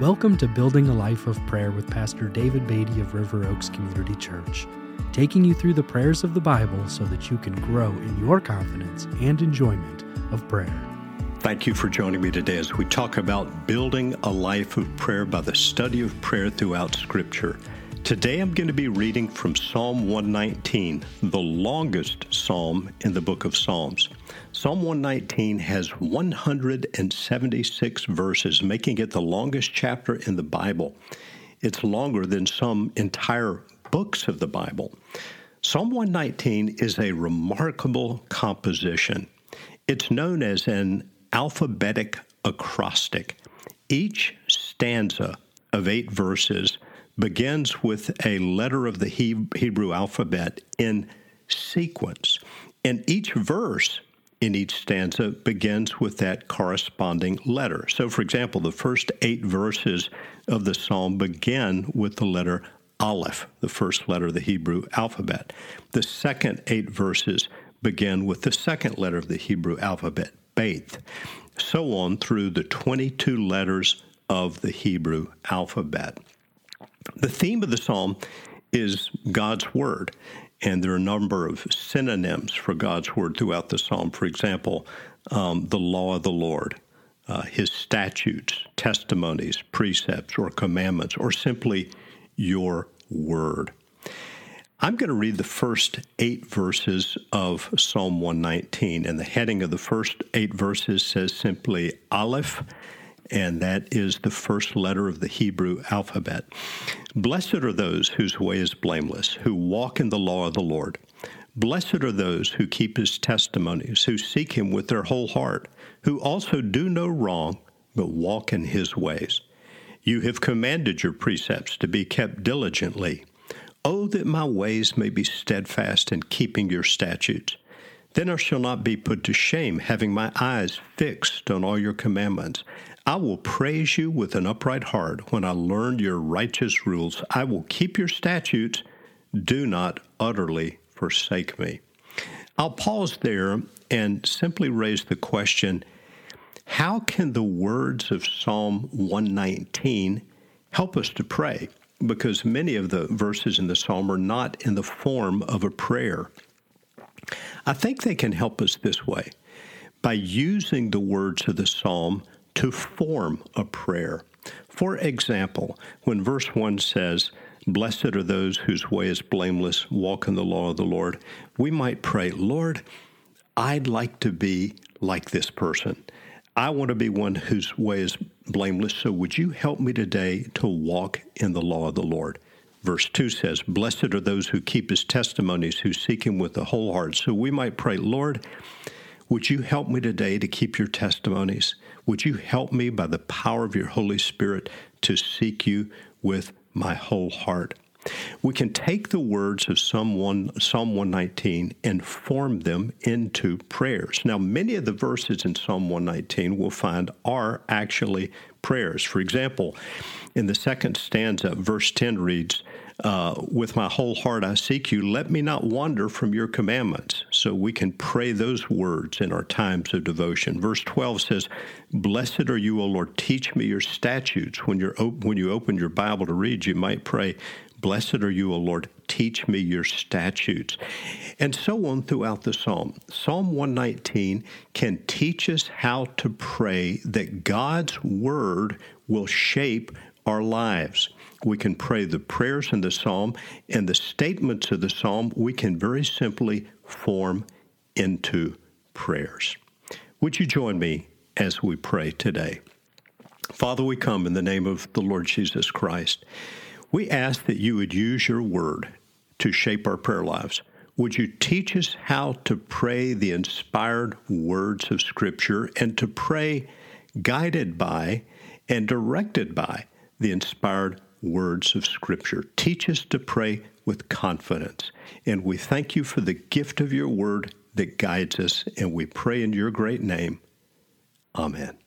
Welcome to Building a Life of Prayer with Pastor David Beatty of River Oaks Community Church, taking you through the prayers of the Bible so that you can grow in your confidence and enjoyment of prayer. Thank you for joining me today as we talk about building a life of prayer by the study of prayer throughout Scripture. Today I'm going to be reading from Psalm 119, the longest psalm in the book of Psalms. Psalm 119 has 176 verses, making it the longest chapter in the Bible. It's longer than some entire books of the Bible. Psalm 119 is a remarkable composition. It's known as an alphabetic acrostic. Each stanza of 8 verses begins with a letter of the Hebrew alphabet in sequence, and each verse in each stanza begins with that corresponding letter. So, for example, the first 8 verses of the psalm begin with the letter Aleph, the first letter of the Hebrew alphabet. The second 8 verses begin with the second letter of the Hebrew alphabet, Beith, so on through the 22 letters of the Hebrew alphabet. The theme of the psalm is God's Word, and there are a number of synonyms for God's Word throughout the psalm. For example, the law of the Lord, His statutes, testimonies, precepts, or commandments, or simply your Word. I'm going to read the first 8 verses of Psalm 119, and the heading of the first 8 verses says simply Aleph, and that is the first letter of the Hebrew alphabet. Blessed are those whose way is blameless, who walk in the law of the Lord. Blessed are those who keep His testimonies, who seek Him with their whole heart, who also do no wrong, but walk in His ways. You have commanded your precepts to be kept diligently. Oh, that my ways may be steadfast in keeping your statutes. Then I shall not be put to shame, having my eyes fixed on all your commandments. I will praise you with an upright heart when I learn your righteous rules. I will keep your statutes. Do not utterly forsake me. I'll pause there and simply raise the question, how can the words of Psalm 119 help us to pray? Because many of the verses in the psalm are not in the form of a prayer. I think they can help us this way, by using the words of the psalm to form a prayer. For example, when verse 1 says, "Blessed are those whose way is blameless, walk in the law of the Lord," we might pray, "Lord, I'd like to be like this person. I want to be one whose way is blameless, so would you help me today to walk in the law of the Lord?" Verse 2 says, "Blessed are those who keep His testimonies, who seek Him with the whole heart." So we might pray, "Lord, would you help me today to keep your testimonies? Would you help me by the power of your Holy Spirit to seek you with my whole heart?" We can take the words of Psalm 119 and form them into prayers. Now, many of the verses in Psalm 119 we'll find are actually prayers. For example, in the second stanza, verse 10 reads, "With my whole heart I seek you, let me not wander from your commandments." So we can pray those words in our times of devotion. Verse 12 says, "Blessed are you, O Lord, teach me your statutes." When you open your Bible to read, you might pray, "Blessed are you, O Lord, teach me your statutes." And so on throughout the psalm. Psalm 119 can teach us how to pray that God's Word will shape our lives. We can pray the prayers in the psalm and the statements of the psalm we can very simply form into prayers. Would you join me as we pray today? Father, we come in the name of the Lord Jesus Christ. We ask that you would use your word to shape our prayer lives. Would you teach us how to pray the inspired words of Scripture and to pray guided by and directed by the inspired words of Scripture? Teach us to pray with confidence. And we thank you for the gift of your word that guides us, and we pray in your great name. Amen.